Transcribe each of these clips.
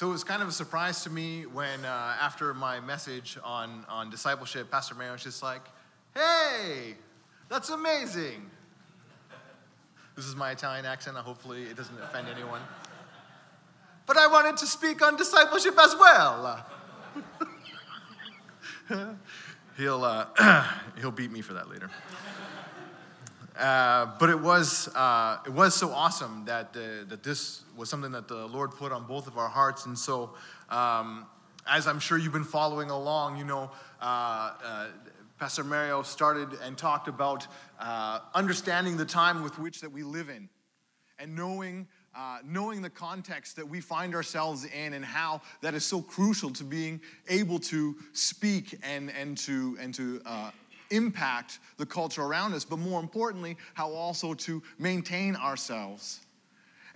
So it was kind of a surprise to me when after my message on discipleship, Pastor Mario was just like, "Hey, that's amazing." This is my Italian accent. Hopefully it doesn't offend anyone. But I wanted to speak on discipleship as well. He'll beat me for that later. But it was so awesome that this was something that the Lord put on both of our hearts. And so, as I'm sure you've been following along, Pastor Mario started and talked about understanding the time with which that we live in, and knowing the context that we find ourselves in, and how that is so crucial to being able to speak and to impact the culture around us, but more importantly, how also to maintain ourselves.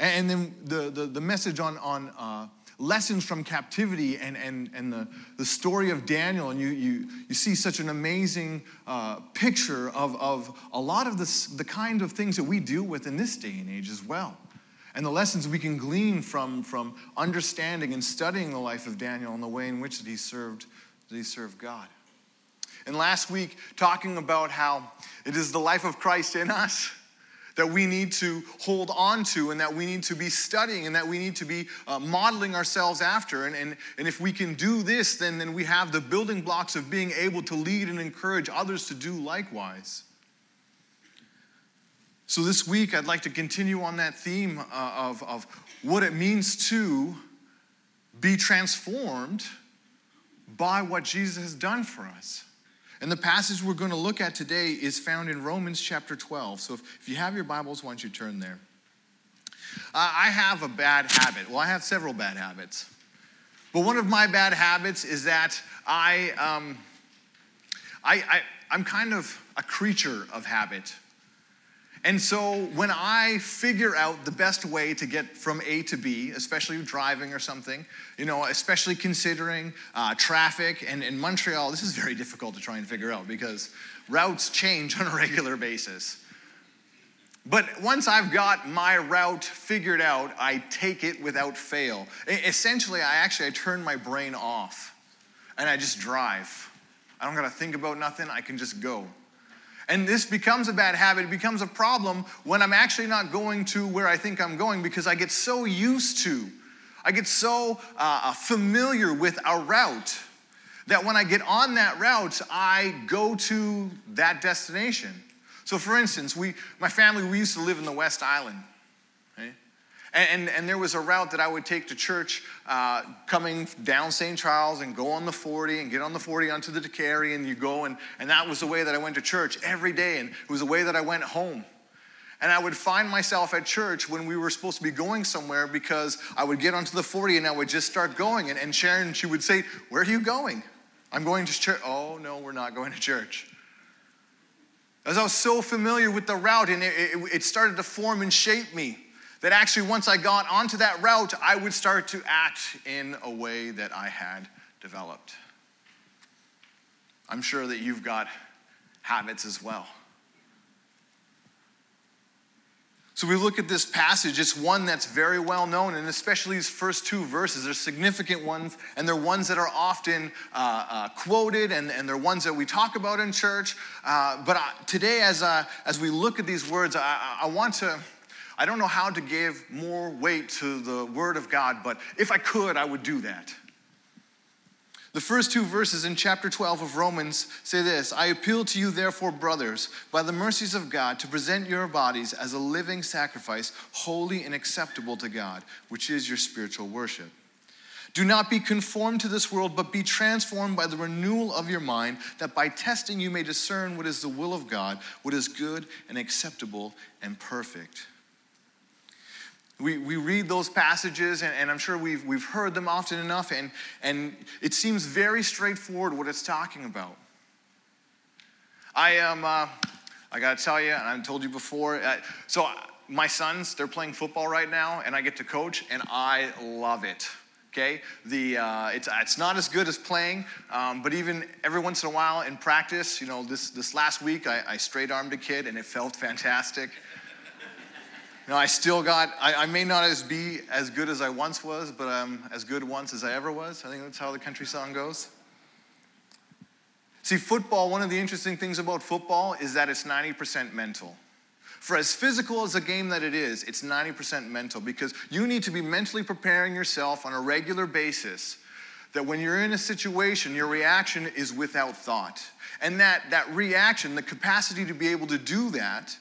And then the message on lessons from captivity and the story of Daniel, and you see such an amazing picture of a lot of the kind of things that we deal with in this day and age as well. And the lessons we can glean from understanding and studying the life of Daniel and the way in which that he served God. And last week, talking about how it is the life of Christ in us that we need to hold on to, and that we need to be studying, and that we need to be modeling ourselves after. And if we can do this, then we have the building blocks of being able to lead and encourage others to do likewise. So this week, I'd like to continue on that theme of what it means to be transformed by what Jesus has done for us. And the passage we're going to look at today is found in Romans chapter 12. So if you have your Bibles, why don't you turn there? I have a bad habit. Well, I have several bad habits. But one of my bad habits is that I'm kind of a creature of habit. And so when I figure out the best way to get from A to B, especially driving or something, especially considering traffic, and in Montreal, this is very difficult to try and figure out because routes change on a regular basis. But once I've got my route figured out, I take it without fail. Essentially, I turn my brain off and I just drive. I don't got to think about nothing. I can just go. And this becomes a bad habit. It becomes a problem when I'm actually not going to where I think I'm going, because I get so used to, I get so familiar with a route that when I get on that route, I go to that destination. So for instance, my family used to live in the West Island. Right? And there was a route that I would take to church coming down St. Charles and go on the 40 and get on the 40 onto the Decarie, and you go, and that was the way that I went to church every day, and it was the way that I went home. And I would find myself at church when we were supposed to be going somewhere, because I would get onto the 40 and I would just start going, and Sharon, she would say, "Where are you going?" "I'm going to church." "Oh no, we're not going to church." As I was so familiar with the route, and it started to form and shape me, that actually once I got onto that route, I would start to act in a way that I had developed. I'm sure that you've got habits as well. So we look at this passage. It's one that's very well known, and especially these first two verses. They're significant ones, and they're ones that are often quoted, and they're ones that we talk about in church. But today, as we look at these words, I want to... I don't know how to give more weight to the Word of God, but if I could, I would do that. The first two verses in chapter 12 of Romans say this: "I appeal to you, therefore, brothers, by the mercies of God, to present your bodies as a living sacrifice, holy and acceptable to God, which is your spiritual worship. Do not be conformed to this world, but be transformed by the renewal of your mind, that by testing you may discern what is the will of God, what is good and acceptable and perfect." We read those passages, and I'm sure we've heard them often enough, and it seems very straightforward what it's talking about. I gotta tell you, and I've told you before, so my sons, they're playing football right now, and I get to coach, and I love it. Okay, it's not as good as playing, but even every once in a while in practice, this last week I straight-armed a kid, and it felt fantastic. No, I still got, I may not be as good as I once was, but I'm as good once as I ever was. I think that's how the country song goes. See, football, one of the interesting things about football is that it's 90% mental. For as physical as a game that it is, it's 90% mental, because you need to be mentally preparing yourself on a regular basis that when you're in a situation, your reaction is without thought. And that reaction, the capacity to be able to do that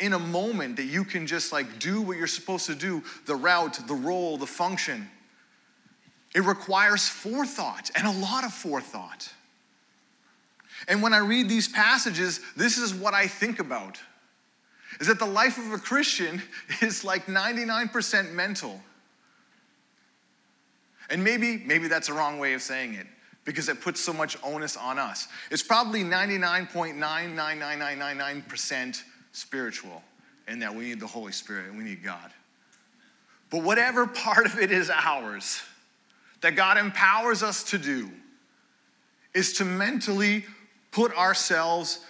in a moment that you can just like do what you're supposed to do, the route, the role, the function. It requires forethought, and a lot of forethought. And when I read these passages, this is what I think about, is that the life of a Christian is like 99% mental. And maybe that's the wrong way of saying it, because it puts so much onus on us. It's probably 99.99999% spiritual, in that we need the Holy Spirit and we need God. But whatever part of it is ours that God empowers us to do is to mentally put ourselves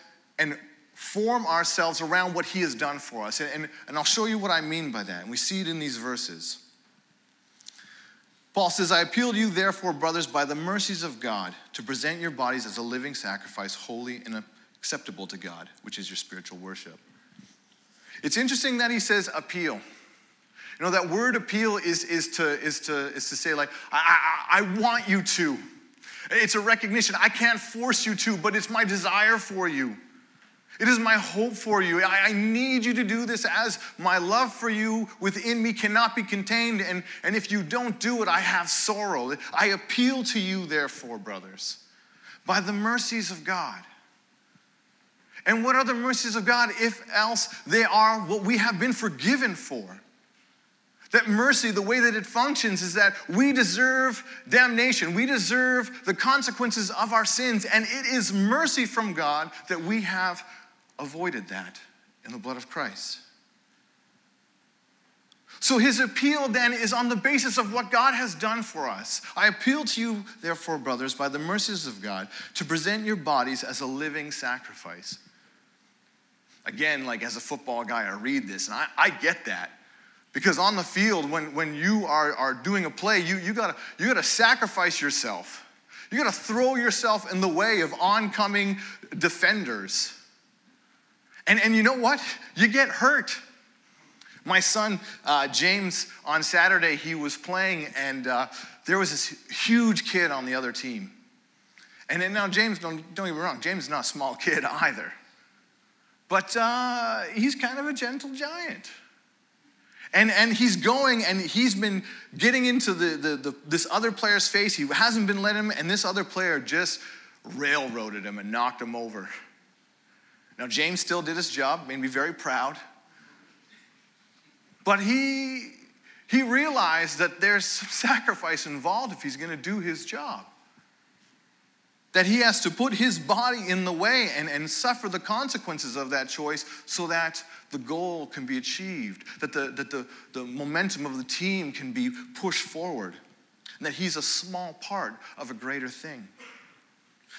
and form ourselves around what he has done for us. And I'll show you what I mean by that. And we see it in these verses. Paul says, I appeal to you, therefore, brothers, by the mercies of God, to present your bodies as a living sacrifice, holy and acceptable to God, which is your spiritual worship. It's interesting that he says appeal. You know, that word appeal is to say, like, I want you to. It's a recognition. I can't force you to, but it's my desire for you. It is my hope for you. I need you to do this, as my love for you within me cannot be contained. And if you don't do it, I have sorrow. I appeal to you, therefore, brothers, by the mercies of God. And what are the mercies of God, if else they are what we have been forgiven for? That mercy, the way that it functions, is that we deserve damnation. We deserve the consequences of our sins. And it is mercy from God that we have avoided that in the blood of Christ. So his appeal then is on the basis of what God has done for us. I appeal to you, therefore, brothers, by the mercies of God, to present your bodies as a living sacrifice. Again, like as a football guy, I read this, and I get that. Because on the field, when you are doing a play, you gotta sacrifice yourself. You gotta throw yourself in the way of oncoming defenders. And you know what? You get hurt. My son, James, on Saturday, he was playing, and there was this huge kid on the other team. And then now James, don't get me wrong, James is not a small kid either. But he's kind of a gentle giant. And he's going, and he's been getting into this other player's face. He hasn't been letting him, and this other player just railroaded him and knocked him over. Now, James still did his job, made me very proud. But he realized that there's some sacrifice involved if he's going to do his job. That he has to put his body in the way and suffer the consequences of that choice so that the goal can be achieved, that the momentum of the team can be pushed forward, and that he's a small part of a greater thing.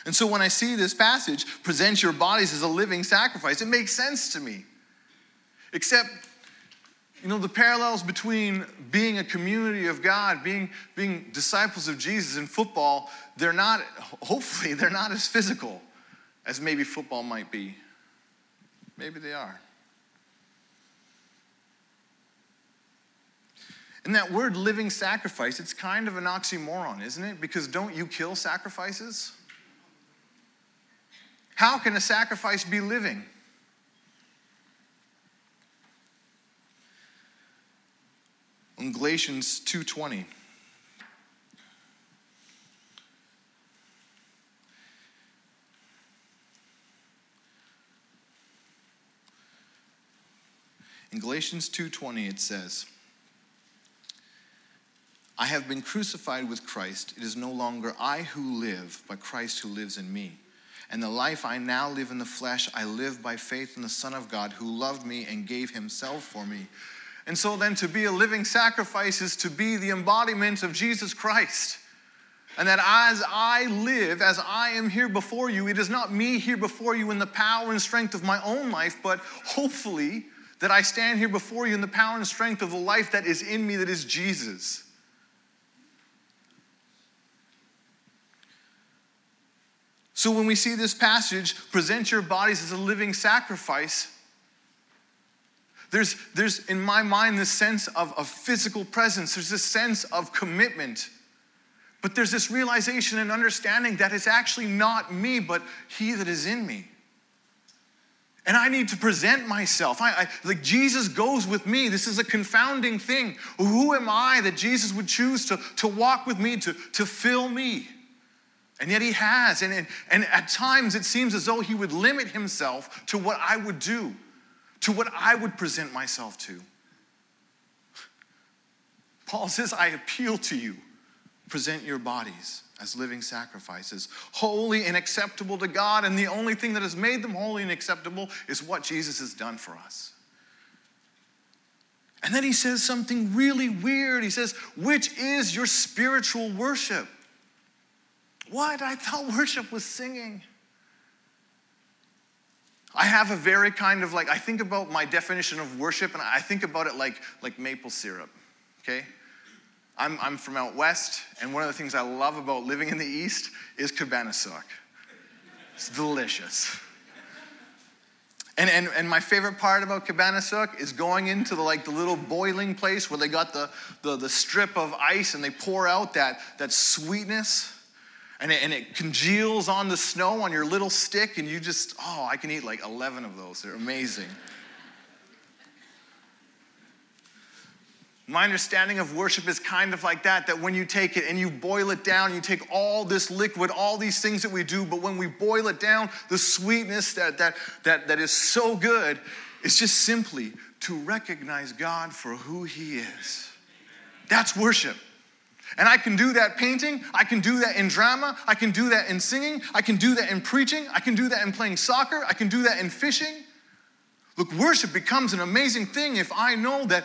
And so when I see this passage, present your bodies as a living sacrifice, it makes sense to me. Except, you know, the parallels between being a community of God, being disciples of Jesus in football, they're not as physical as maybe football might be. Maybe they are. And that word living sacrifice, it's kind of an oxymoron, isn't it? Because don't you kill sacrifices? How can a sacrifice be living? In Galatians 2:20. In Galatians 2:20 it says, I have been crucified with Christ. It is no longer I who live, but Christ who lives in me. And the life I now live in the flesh, I live by faith in the Son of God who loved me and gave himself for me. And so then to be a living sacrifice is to be the embodiment of Jesus Christ. And that as I live, as I am here before you, it is not me here before you in the power and strength of my own life, but hopefully that I stand here before you in the power and strength of the life that is in me, that is Jesus. So when we see this passage, present your bodies as a living sacrifice, there's in my mind this sense of physical presence. There's this sense of commitment. But there's this realization and understanding that it's actually not me, but he that is in me. And I need to present myself. Like Jesus goes with me. This is a confounding thing. Who am I that Jesus would choose to walk with me, to fill me? And yet he has. And at times it seems as though he would limit himself to what I would do, to what I would present myself to. Paul says, I appeal to you. Present your bodies as living sacrifices, holy and acceptable to God. And the only thing that has made them holy and acceptable is what Jesus has done for us. And then he says something really weird. He says, which is your spiritual worship? What? I thought worship was singing. I have a very kind of I think about my definition of worship, and I think about it like maple syrup, okay? I'm from out west, and one of the things I love about living in the east is cabana suck. It's delicious. And my favorite part about cabana suck is going into the little boiling place where they got the strip of ice, and they pour out that sweetness. And it congeals on the snow on your little stick, and you just, I can eat 11 of those. They're amazing. My understanding of worship is kind of like that when you take it and you boil it down, you take all this liquid, all these things that we do, but when we boil it down, the sweetness that is so good is just simply to recognize God for who he is. That's worship. And I can do that painting, I can do that in drama, I can do that in singing, I can do that in preaching, I can do that in playing soccer, I can do that in fishing. Look, worship becomes an amazing thing if I know that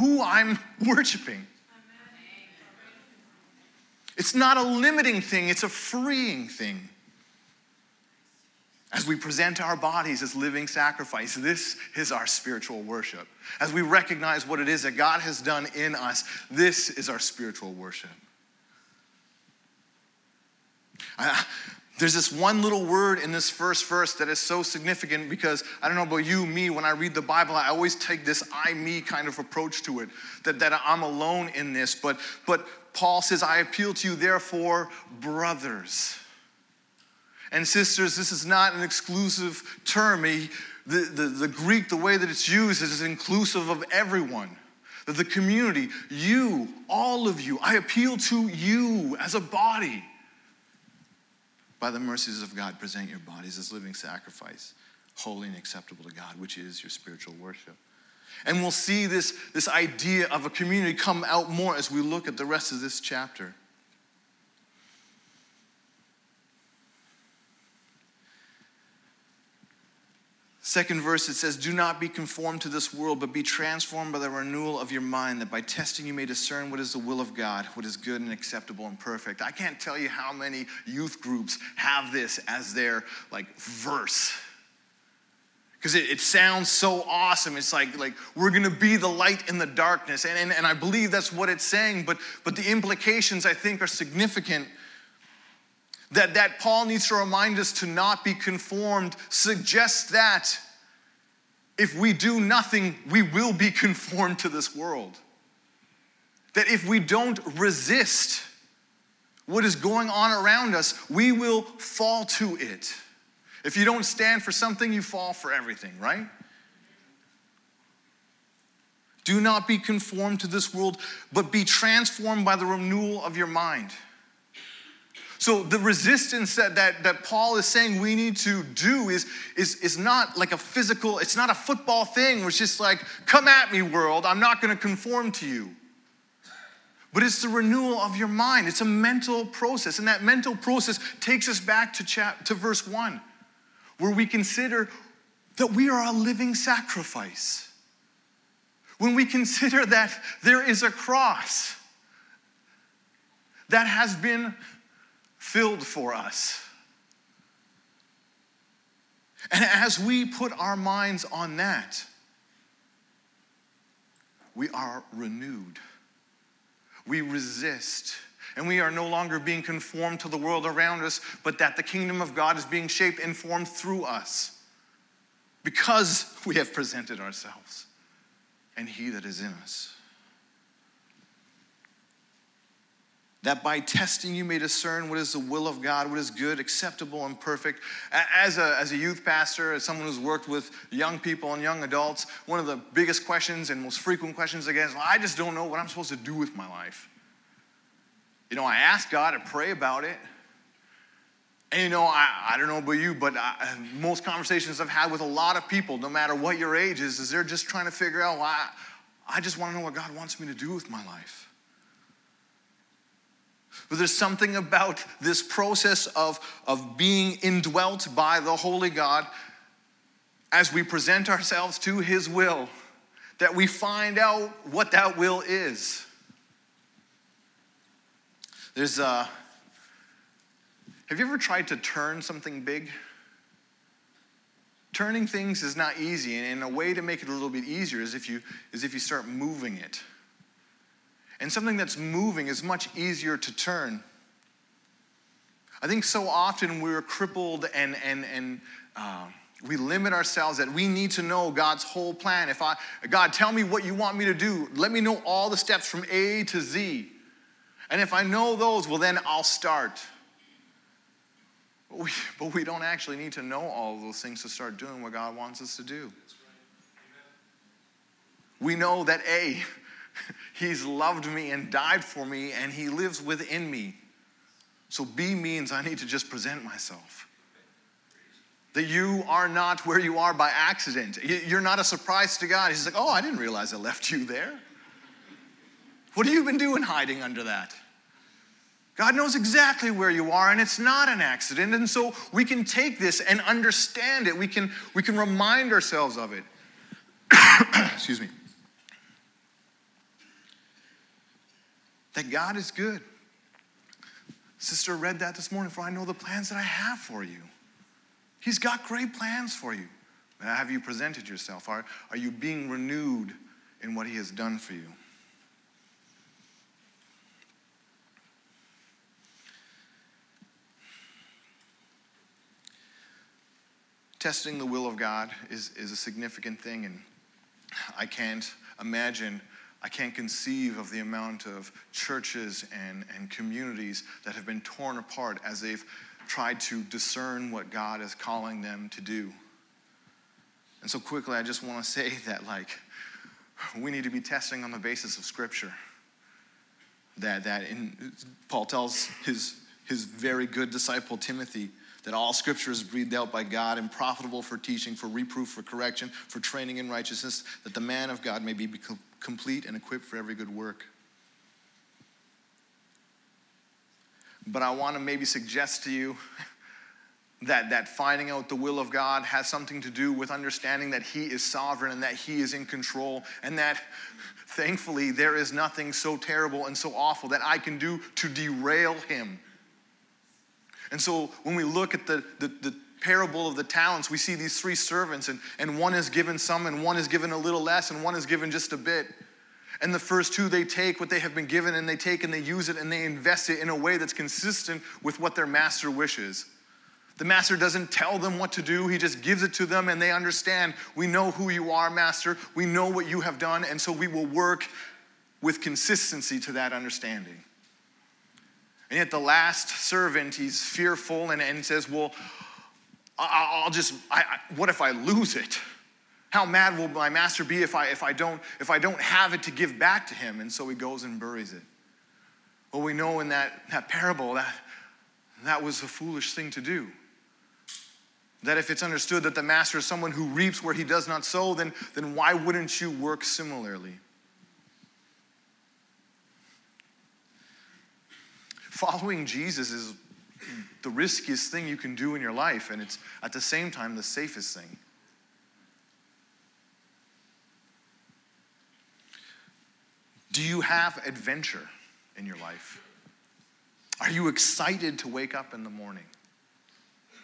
who I'm worshiping. It's not a limiting thing, it's a freeing thing. As we present our bodies as living sacrifice, this is our spiritual worship. As we recognize what it is that God has done in us, this is our spiritual worship. There's this one little word in this first verse that is so significant because, I don't know about you, me, when I read the Bible, I always take this I-me kind of approach to it, that I'm alone in this. But Paul says, I appeal to you, therefore, brothers. And sisters, this is not an exclusive term. The Greek, the way that it's used, is inclusive of everyone. The community, you, all of you, I appeal to you as a body. By the mercies of God, present your bodies as living sacrifice, holy and acceptable to God, which is your spiritual worship. And we'll see this idea of a community come out more as we look at the rest of this chapter. Second verse, it says, do not be conformed to this world, but be transformed by the renewal of your mind, that by testing you may discern what is the will of God, what is good and acceptable and perfect. I can't tell you how many youth groups have this as their verse. Because it sounds so awesome. It's like we're going to be the light in the darkness. And I believe that's what it's saying, but the implications, I think, are significant. That Paul needs to remind us to not be conformed suggests that if we do nothing, we will be conformed to this world. That if we don't resist what is going on around us, we will fall to it. If you don't stand for something, you fall for everything, right? Do not be conformed to this world, but be transformed by the renewal of your mind. So the resistance that Paul is saying we need to do is not like a physical, it's not a football thing where it's just come at me, world, I'm not going to conform to you. But it's the renewal of your mind. It's a mental process. And that mental process takes us back to verse 1, where we consider that we are a living sacrifice. When we consider that there is a cross that has been filled for us. And as we put our minds on that, we are renewed. We resist, and we are no longer being conformed to the world around us, but that the kingdom of God is being shaped and formed through us because we have presented ourselves and he that is in us. That by testing you may discern what is the will of God, what is good, acceptable, and perfect. As a youth pastor, as someone who's worked with young people and young adults, one of the biggest questions and most frequent questions again is, I just don't know what I'm supposed to do with my life. You know, I ask God, I pray about it. And you know, I don't know about you, but most conversations I've had with a lot of people, no matter what your age is they're just trying to figure out, I just want to know what God wants me to do with my life. But there's something about this process of being indwelt by the Holy God as we present ourselves to his will, that we find out what that will is. Have you ever tried to turn something big? Turning things is not easy, and a way to make it a little bit easier is if you start moving it. And something that's moving is much easier to turn. I think so often we're crippled and we limit ourselves that we need to know God's whole plan. God, tell me what you want me to do. Let me know all the steps from A to Z. And if I know those, well, then I'll start. But we don't actually need to know all of those things to start doing what God wants us to do. That's right. Amen. We know that A... he's loved me and died for me, and he lives within me. So B means I need to just present myself. That you are not where you are by accident. You're not a surprise to God. He's like, oh, I didn't realize I left you there. What have you been doing hiding under that? God knows exactly where you are, and it's not an accident. And so we can take this and understand it. We can remind ourselves of it. Excuse me. That God is good. Sister read that this morning, for I know the plans that I have for you. He's got great plans for you. Now, have you presented yourself? Are you being renewed in what he has done for you? Testing the will of God is a significant thing, and I can't conceive of the amount of churches and communities that have been torn apart as they've tried to discern what God is calling them to do. And so quickly, I just want to say that, we need to be testing on the basis of Scripture. Paul tells his very good disciple, Timothy, that all Scripture is breathed out by God and profitable for teaching, for reproof, for correction, for training in righteousness, that the man of God may be complete and equipped for every good work. But I want to maybe suggest to you that finding out the will of God has something to do with understanding that he is sovereign and that he is in control, and that thankfully there is nothing so terrible and so awful that I can do to derail him. And so when we look at the parable of the talents, we see these three servants, and one is given some, and one is given a little less, and one is given just a bit. And the first two, they take what they have been given, and they take and they use it, and they invest it in a way that's consistent with what their master wishes. The master doesn't tell them what to do. He just gives it to them, and they understand, we know who you are, master. We know what you have done, and so we will work with consistency to that understanding. And yet the last servant, he's fearful and says, well, what if I lose it? How mad will my master be if I don't have it to give back to him? And so he goes and buries it. Well, we know in that parable that was a foolish thing to do. That if it's understood that the master is someone who reaps where he does not sow, then why wouldn't you work similarly? Following Jesus is the riskiest thing you can do in your life, and it's at the same time the safest thing. Do you have adventure in your life? Are you excited to wake up in the morning?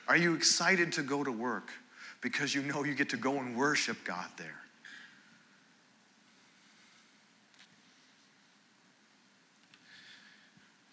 Are you excited to go to work because you know you get to go and worship God there?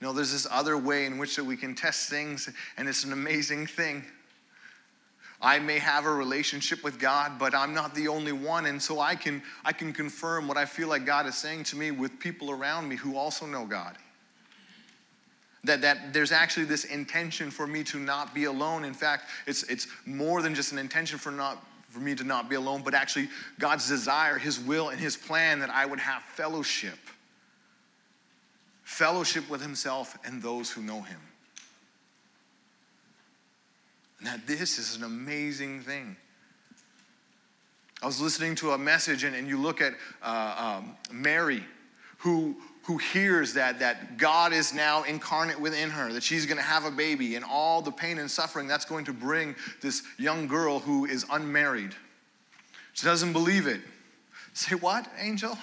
You know, there's this other way in which that we can test things, and it's an amazing thing. I may have a relationship with God, but I'm not the only one, and so I can confirm what I feel like God is saying to me with people around me who also know God. That there's actually this intention for me to not be alone. In fact, it's more than just an intention for me to not be alone, but actually God's desire, his will, and his plan that I would have fellowship. Fellowship with himself and those who know him. And that this is an amazing thing. I was listening to a message, and you look at Mary, who hears that God is now incarnate within her, that she's going to have a baby, and all the pain and suffering that's going to bring this young girl who is unmarried. She doesn't believe it. Say, "What, angel?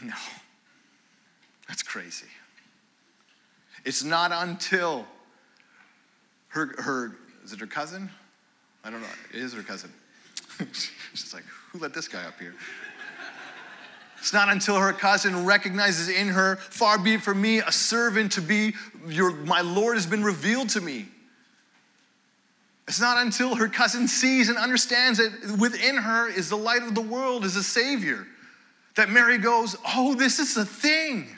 No. That's crazy." It's not until her is it her cousin? I don't know. It is her cousin. She's like, "Who let this guy up here?" It's not until her cousin recognizes in her, "Far be it from me, a servant to be, my Lord has been revealed to me." It's not until her cousin sees and understands that within her is the light of the world, is a Savior, that Mary goes, "Oh, this is a thing."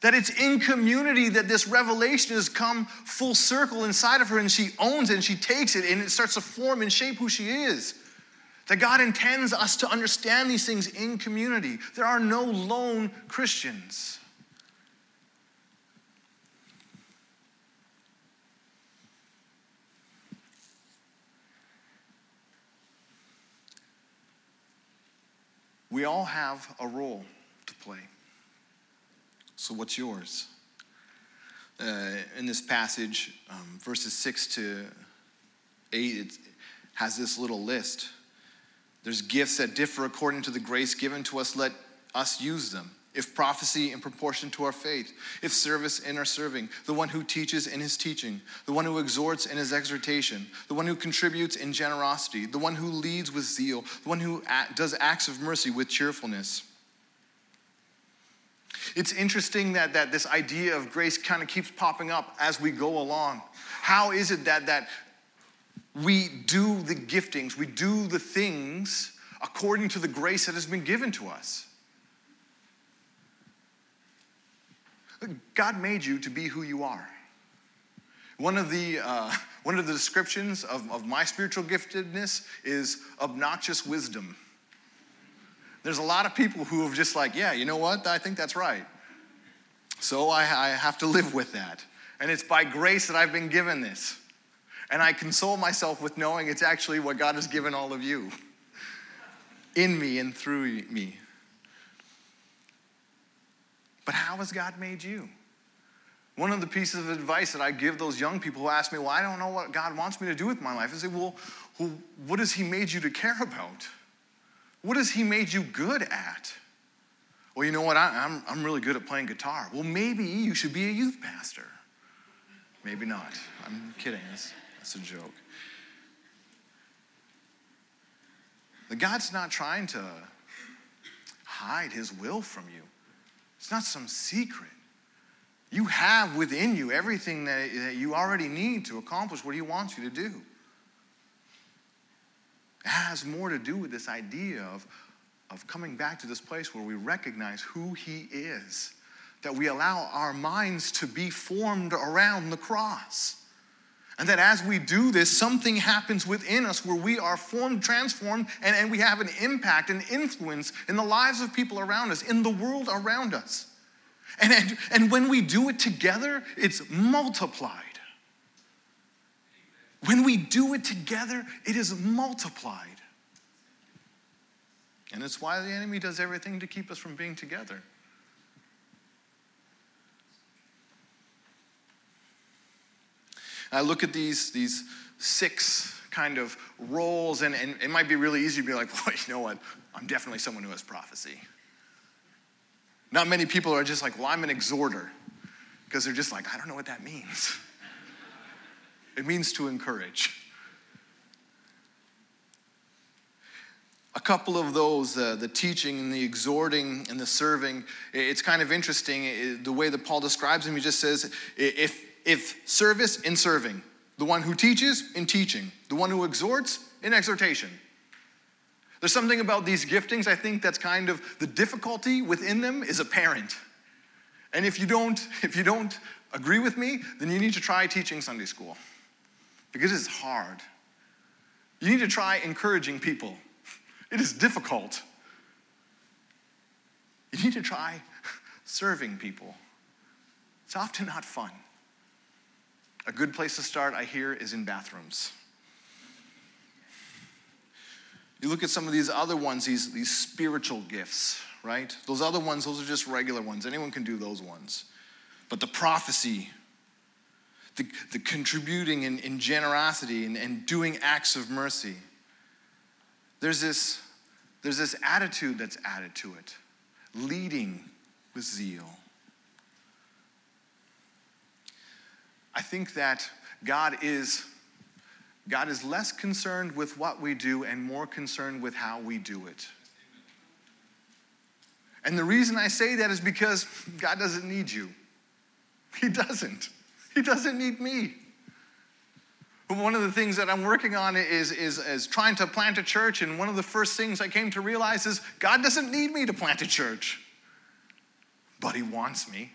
That it's in community that this revelation has come full circle inside of her, and she owns it and she takes it, and it starts to form and shape who she is. That God intends us to understand these things in community. There are no lone Christians. We all have a role to play. So what's yours? In this passage, verses 6-8, it has this little list. There's gifts that differ according to the grace given to us. Let us use them. If prophecy, in proportion to our faith. If service, in our serving. The one who teaches, in his teaching. The one who exhorts, in his exhortation. The one who contributes, in generosity. The one who leads, with zeal. The one who does acts of mercy, with cheerfulness. It's interesting that this idea of grace kind of keeps popping up as we go along. How is it that we do the giftings, we do the things according to the grace that has been given to us? God made you to be who you are. One of the descriptions of my spiritual giftedness is obnoxious wisdom. There's a lot of people who have just like, "Yeah, you know what? I think that's right. So I have to live with that. And it's by grace that I've been given this." And I console myself with knowing it's actually what God has given all of you in me and through me. But how has God made you? One of the pieces of advice that I give those young people who ask me, "Well, I don't know what God wants me to do with my life," I say, well, what has he made you to care about? What has he made you good at? "Well, you know what? I'm really good at playing guitar." Well, maybe you should be a youth pastor. Maybe not. I'm kidding. That's a joke. But God's not trying to hide his will from you. It's not some secret. You have within you everything that you already need to accomplish what he wants you to do. It has more to do with this idea of coming back to this place where we recognize who he is, that we allow our minds to be formed around the cross. And that as we do this, something happens within us where we are formed, transformed, and we have an impact, an influence in the lives of people around us, in the world around us. And when we do it together, it's multiplied. When we do it together, it is multiplied. And it's why the enemy does everything to keep us from being together. I look at these six kind of roles, and it might be really easy to be like, well, you know what? I'm definitely someone who has prophecy. Not many people are just like, well, I'm an exhorter, because they're just like, I don't know what that means. It means to encourage. A couple of those, the teaching and the exhorting and the serving, it's kind of interesting the way that Paul describes him. He just says, if service, in serving. The one who teaches, in teaching. The one who exhorts, in exhortation. There's something about these giftings, I think, that's kind of the difficulty within them is apparent. And if you don't agree with me, then you need to try teaching Sunday school, because it's hard. You need to try encouraging people. It is difficult. You need to try serving people. It's often not fun. A good place to start, I hear, is in bathrooms. You look at some of these other ones, these spiritual gifts, right? Those other ones, those are just regular ones. Anyone can do those ones. But the prophecy, the contributing in generosity and doing acts of mercy, there's this attitude that's added to it, leading with zeal. I think that God is less concerned with what we do and more concerned with how we do it. And the reason I say that is because God doesn't need you. He doesn't. He doesn't need me. One of the things that I'm working on is trying to plant a church, and one of the first things I came to realize is God doesn't need me to plant a church. But he wants me,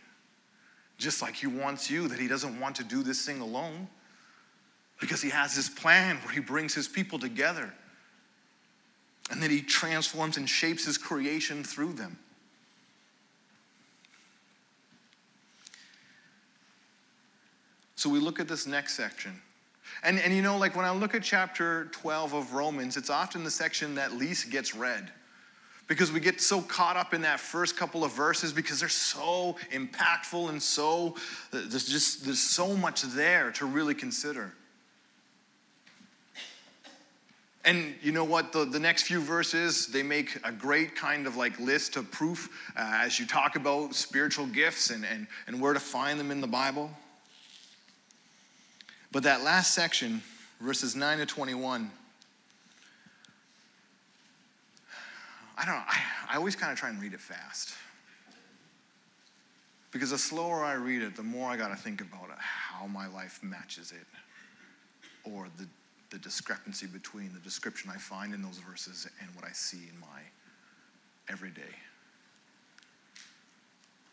just like he wants you, that he doesn't want to do this thing alone, because he has this plan where he brings his people together, and then he transforms and shapes his creation through them. So we look at this next section. And you know, like when I look at chapter 12 of Romans, it's often the section that least gets read, because we get so caught up in that first couple of verses because they're so impactful and so there's so much there to really consider. And you know what? The next few verses, they make a great kind of like list of proof as you talk about spiritual gifts and where to find them in the Bible. But that last section, verses 9 to 21, I don't know, I always kind of try and read it fast, because the slower I read it, the more I got to think about how my life matches it, or the discrepancy between the description I find in those verses and what I see in my everyday.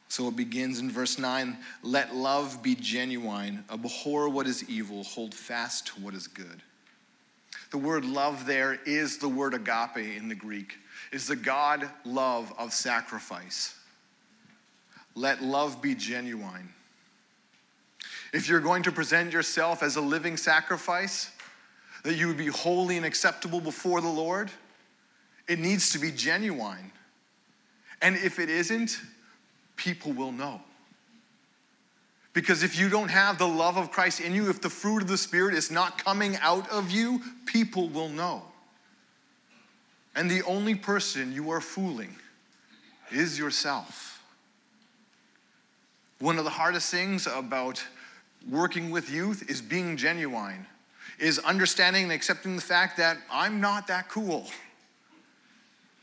So it begins in verse 9, let love be genuine, abhor what is evil, hold fast to what is good. The word love there is the word agape in the Greek. It's the God love of sacrifice. Let love be genuine. If you're going to present yourself as a living sacrifice, that you would be holy and acceptable before the Lord, it needs to be genuine. And if it isn't, people will know. Because if you don't have the love of Christ in you, if the fruit of the Spirit is not coming out of you, people will know. And the only person you are fooling is yourself. One of the hardest things about working with youth is being genuine, is understanding and accepting the fact that I'm not that cool.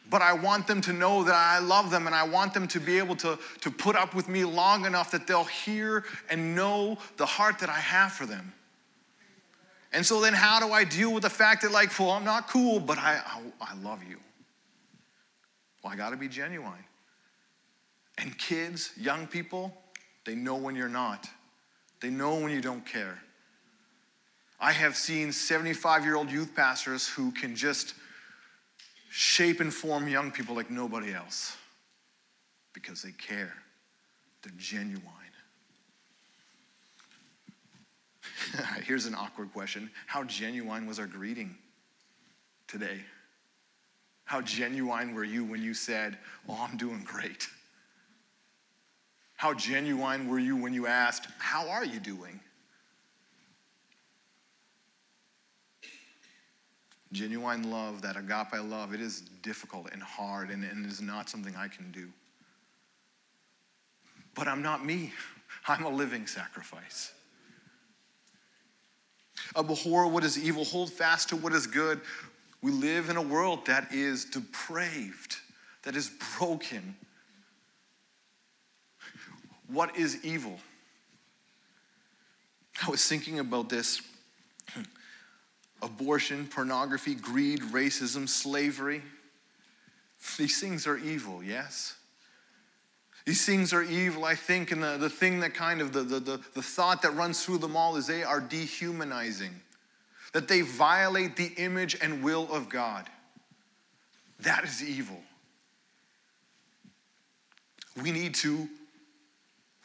But I want them to know that I love them, and I want them to be able to put up with me long enough that they'll hear and know the heart that I have for them. And so then how do I deal with the fact that, like, well, I'm not cool, but I love you? Well, I got to be genuine. And kids, young people, they know when you're not. They know when you don't care. I have seen 75-year-old youth pastors who can just shape and form young people like nobody else, because they care. They're genuine. Here's an awkward question. How genuine was our greeting today? How genuine were you when you said, oh, I'm doing great? How genuine were you when you asked, how are you doing? Genuine love, that agape love, it is difficult and hard, and it is not something I can do. But I'm not me. I'm a living sacrifice. Abhor what is evil, hold fast to what is good. We live in a world that is depraved, that is broken. What is evil? I was thinking about this. Abortion, pornography, greed, racism, slavery. These things are evil, yes? These things are evil, I think, and the thing that kind of, the thought that runs through them all is they are dehumanizing. That they violate the image and will of God. That is evil. We need to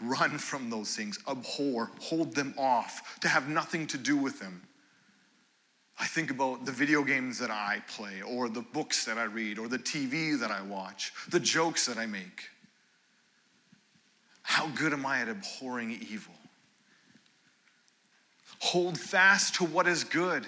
run from those things, abhor, hold them off, to have nothing to do with them. I think about the video games that I play, or the books that I read, or the TV that I watch, the jokes that I make. How good am I at abhorring evil? Hold fast to what is good.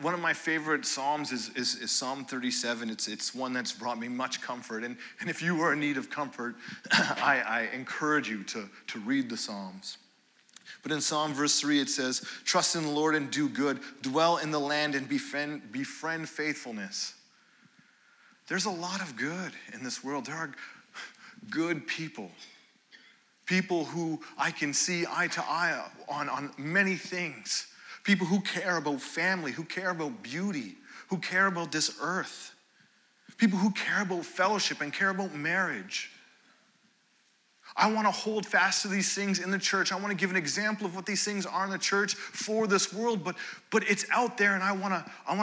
One of my favorite Psalms is Psalm 37. It's one that's brought me much comfort. And if you are in need of comfort, I encourage you to read the Psalms. But in Psalm verse 3, it says, trust in the Lord and do good. Dwell in the land and befriend faithfulness. There's a lot of good in this world. There are good people. People who I can see eye to eye on many things. People who care about family, who care about beauty, who care about this earth. People who care about fellowship and care about marriage. I want to hold fast to these things in the church. I want to give an example of what these things are in the church for this world, but it's out there, and I want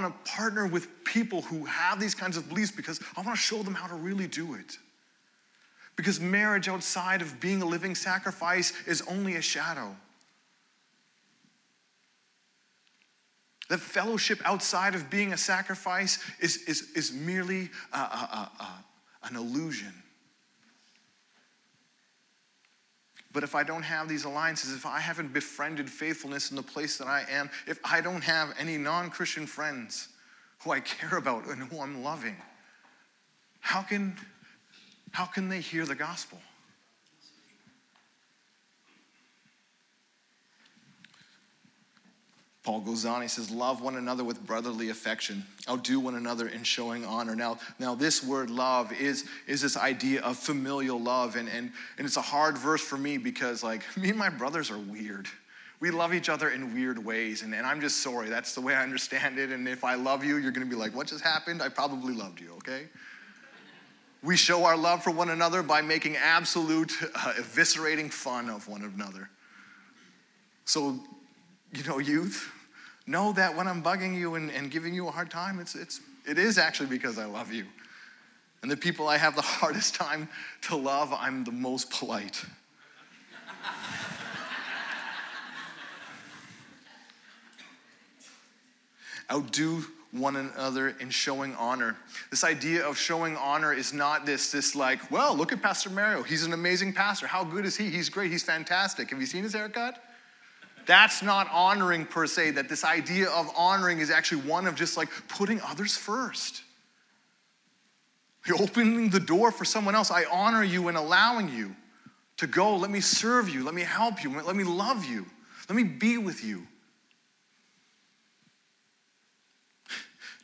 to partner with people who have these kinds of beliefs because I want to show them how to really do it. Because marriage outside of being a living sacrifice is only a shadow. That fellowship outside of being a sacrifice is merely an illusion. But if I don't have these alliances, if I haven't befriended faithfulness in the place that I am, if I don't have any non-Christian friends who I care about and who I'm loving, how can they hear the gospel? Paul goes on, he says, love one another with brotherly affection. Outdo one another in showing honor. Now this word love is this idea of familial love. And it's a hard verse for me because, like, me and my brothers are weird. We love each other in weird ways. And I'm just sorry. That's the way I understand it. And if I love you, you're going to be like, what just happened? I probably loved you, okay? We show our love for one another by making absolute, eviscerating fun of one another. So, you know, youth, know that when I'm bugging you and giving you a hard time, it is actually because I love you. And the people I have the hardest time to love, I'm the most polite. Outdo one another in showing honor. This idea of showing honor is not this like, well, look at Pastor Mario. He's an amazing pastor. How good is he? He's great. He's fantastic. Have you seen his haircut? That's not honoring per se, that this idea of honoring is actually one of just like putting others first. You're opening the door for someone else. I honor you in allowing you to go. Let me serve you. Let me help you. Let me love you. Let me be with you.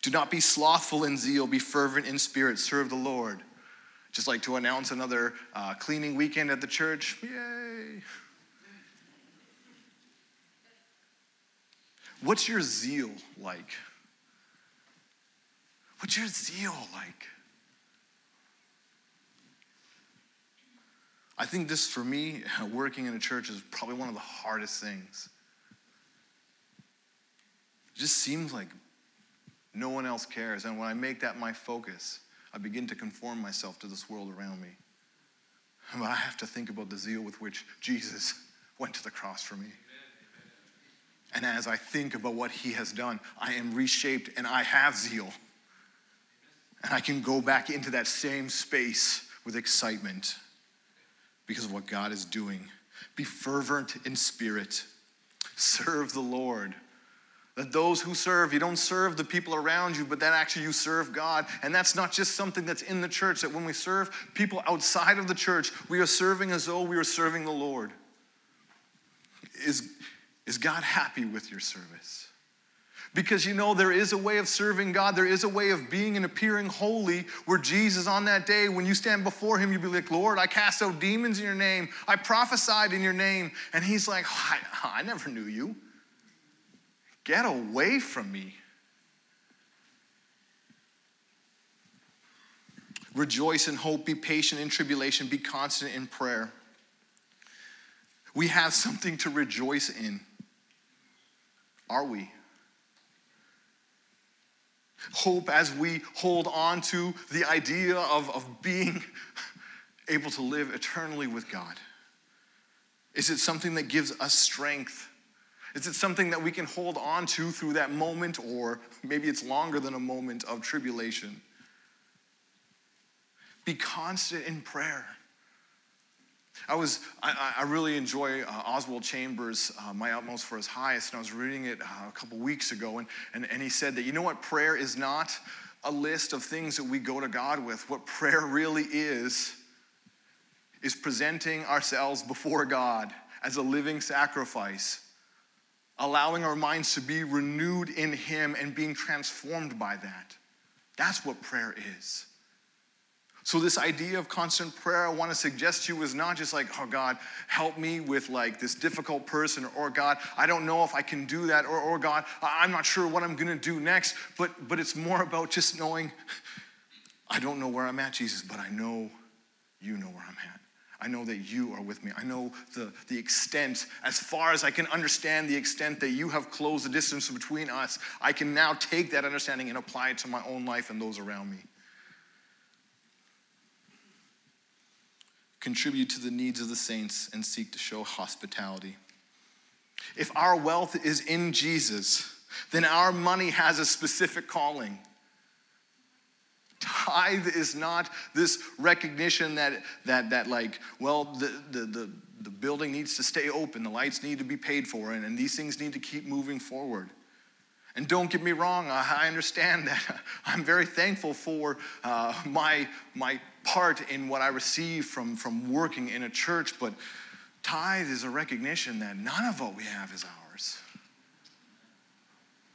Do not be slothful in zeal. Be fervent in spirit. Serve the Lord. Just like to announce another cleaning weekend at the church. Yay. What's your zeal like? What's your zeal like? I think this, for me, working in a church is probably one of the hardest things. It just seems like no one else cares. And when I make that my focus, I begin to conform myself to this world around me. But I have to think about the zeal with which Jesus went to the cross for me. And as I think about what he has done, I am reshaped and I have zeal. And I can go back into that same space with excitement because of what God is doing. Be fervent in spirit. Serve the Lord. That those who serve, you don't serve the people around you, but then actually you serve God. And that's not just something that's in the church, that when we serve people outside of the church, we are serving as though we are serving the Lord. Is God happy with your service? Because you know there is a way of serving God. There is a way of being and appearing holy where Jesus on that day, when you stand before him, you'll be like, Lord, I cast out demons in your name. I prophesied in your name. And he's like, I never knew you. Get away from me. Rejoice in hope. Be patient in tribulation. Be constant in prayer. We have something to rejoice in. Are we? Hope as we hold on to the idea of being able to live eternally with God. Is it something that gives us strength? Is it something that we can hold on to through that moment, or maybe it's longer than a moment of tribulation? Be constant in prayer. I really enjoy Oswald Chambers' My Utmost for His Highest, and I was reading it a couple weeks ago, and he said that, you know what, prayer is not a list of things that we go to God with. What prayer really is presenting ourselves before God as a living sacrifice, allowing our minds to be renewed in him and being transformed by that. That's what prayer is. So this idea of constant prayer, I want to suggest to you, is not just like, oh, God, help me with like this difficult person, or God, I don't know if I can do that, or God, I'm not sure what I'm going to do next. But it's more about just knowing, I don't know where I'm at, Jesus, but I know you know where I'm at. I know that you are with me. I know the extent, as far as I can understand the extent that you have closed the distance between us, I can now take that understanding and apply it to my own life and those around me. Contribute to the needs of the saints and seek to show hospitality. If our wealth is in Jesus, then our money has a specific calling. Tithe is not this recognition that like, well, the building needs to stay open, the lights need to be paid for, and these things need to keep moving forward. And don't get me wrong, I understand that. I'm very thankful for my part in what I receive from working in a church, but tithe is a recognition that none of what we have is ours.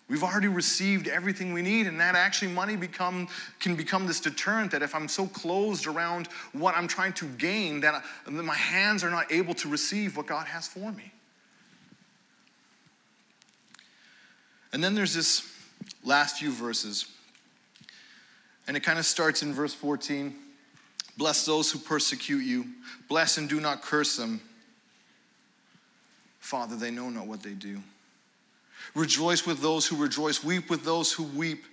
We've already received everything we need, and that actually money can become this deterrent that if I'm so closed around what I'm trying to gain that my hands are not able to receive what God has for me. And then there's this last few verses, and it kind of starts in verse 14. Bless those who persecute you. Bless and do not curse them. Father, they know not what they do. Rejoice with those who rejoice. Weep with those who weep.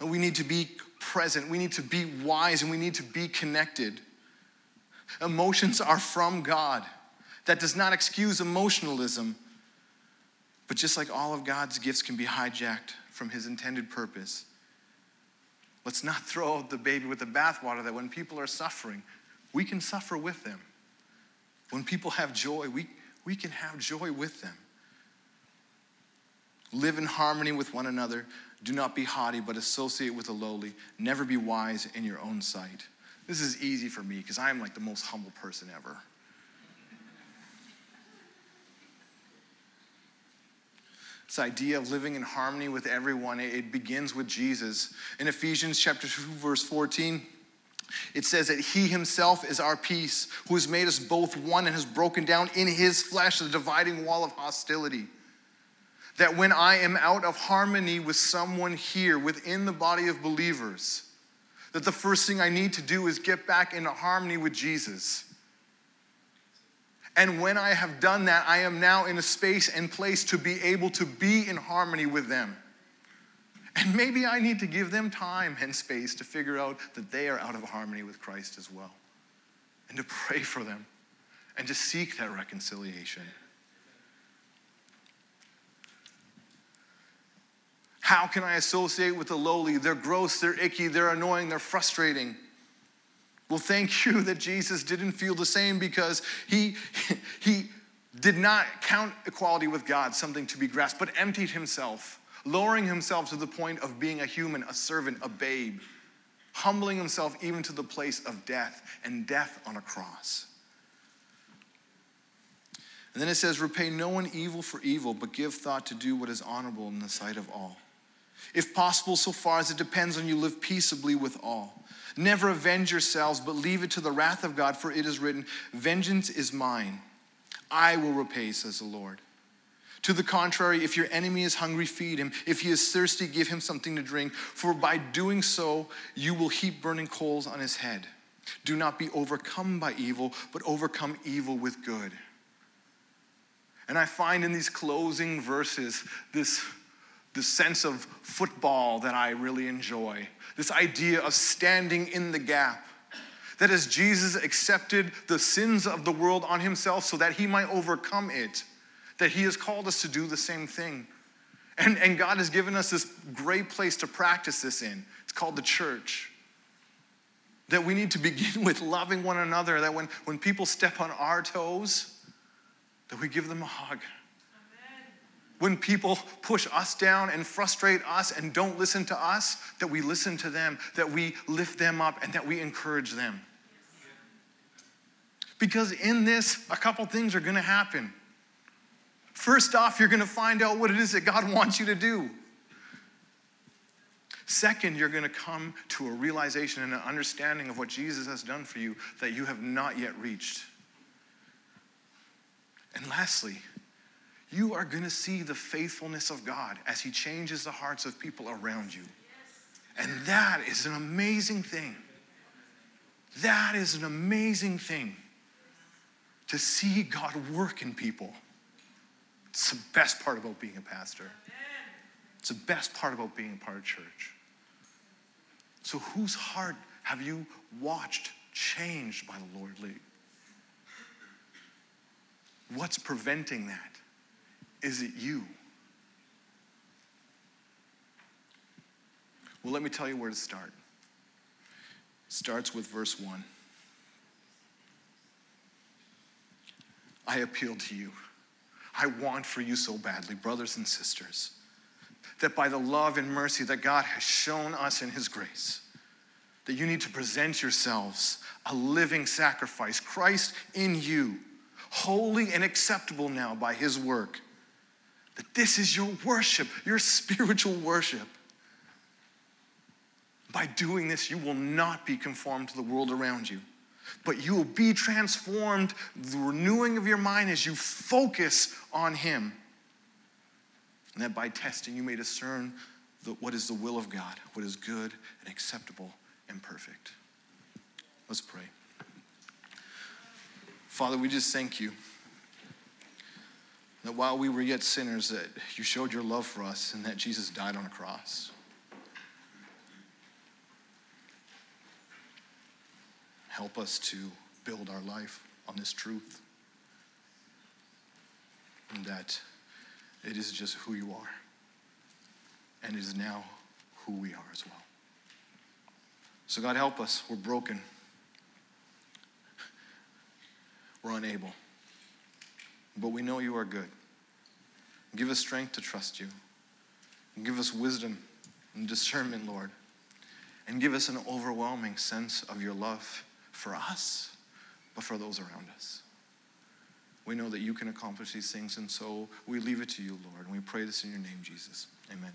And we need to be present. We need to be wise, and we need to be connected. Emotions are from God. That does not excuse emotionalism. But just like all of God's gifts can be hijacked from his intended purpose, let's not throw out the baby with the bathwater, that when people are suffering, we can suffer with them. When people have joy, we can have joy with them. Live in harmony with one another. Do not be haughty, but associate with the lowly. Never be wise in your own sight. This is easy for me because I'm like the most humble person ever. This idea of living in harmony with everyone, it begins with Jesus. In Ephesians chapter 2, verse 14, it says that he himself is our peace, who has made us both one and has broken down in his flesh the dividing wall of hostility. That when I am out of harmony with someone here within the body of believers, that the first thing I need to do is get back into harmony with Jesus. And when I have done that, I am now in a space and place to be able to be in harmony with them. And maybe I need to give them time and space to figure out that they are out of harmony with Christ as well. And to pray for them and to seek that reconciliation. How can I associate with the lowly? They're gross, they're icky, they're annoying, they're frustrating. Well, thank you that Jesus didn't feel the same, because he did not count equality with God something to be grasped, but emptied himself, lowering himself to the point of being a human, a servant, a babe, humbling himself even to the place of death, and death on a cross. And then it says, repay no one evil for evil, but give thought to do what is honorable in the sight of all. If possible, so far as it depends on you, live peaceably with all. Never avenge yourselves, but leave it to the wrath of God, for it is written, vengeance is mine. I will repay, says the Lord. To the contrary, if your enemy is hungry, feed him. If he is thirsty, give him something to drink, for by doing so, you will heap burning coals on his head. Do not be overcome by evil, but overcome evil with good. And I find in these closing verses this sense of football that I really enjoy, this idea of standing in the gap, that as Jesus accepted the sins of the world on himself so that he might overcome it, that he has called us to do the same thing. And God has given us this great place to practice this in. It's called the church. That we need to begin with loving one another, that when people step on our toes, that we give them a hug. Amen. When people push us down and frustrate us and don't listen to us, that we listen to them, that we lift them up, and that we encourage them. Yes. Because in this, a couple things are going to happen. First off, you're going to find out what it is that God wants you to do. Second, you're going to come to a realization and an understanding of what Jesus has done for you that you have not yet reached. And lastly, you are going to see the faithfulness of God as he changes the hearts of people around you. Yes. And that is an amazing thing. That is an amazing thing, to see God work in people. It's the best part about being a pastor. It's the best part about being a part of church. So whose heart have you watched changed by the Lord lately? What's preventing that? Is it you? Well, let me tell you where to start. It starts with verse 1. I appeal to you. I want for you so badly, brothers and sisters, that by the love and mercy that God has shown us in his grace, that you need to present yourselves a living sacrifice, Christ in you, holy and acceptable now by his work, that this is your worship, your spiritual worship. By doing this, you will not be conformed to the world around you, but you will be transformed, the renewing of your mind as you focus on him. And that by testing, you may discern what is the will of God, what is good and acceptable and perfect. Let's pray. Father, we just thank you that while we were yet sinners, that you showed your love for us and that Jesus died on a cross. Help us to build our life on this truth, and that it is just who you are, and it is now who we are as well. So God, help us. We're broken. We're unable, but we know you are good. Give us strength to trust you. Give us wisdom and discernment, Lord, and give us an overwhelming sense of your love for us, but for those around us. We know that you can accomplish these things, and so we leave it to you, Lord, and we pray this in your name, Jesus. Amen.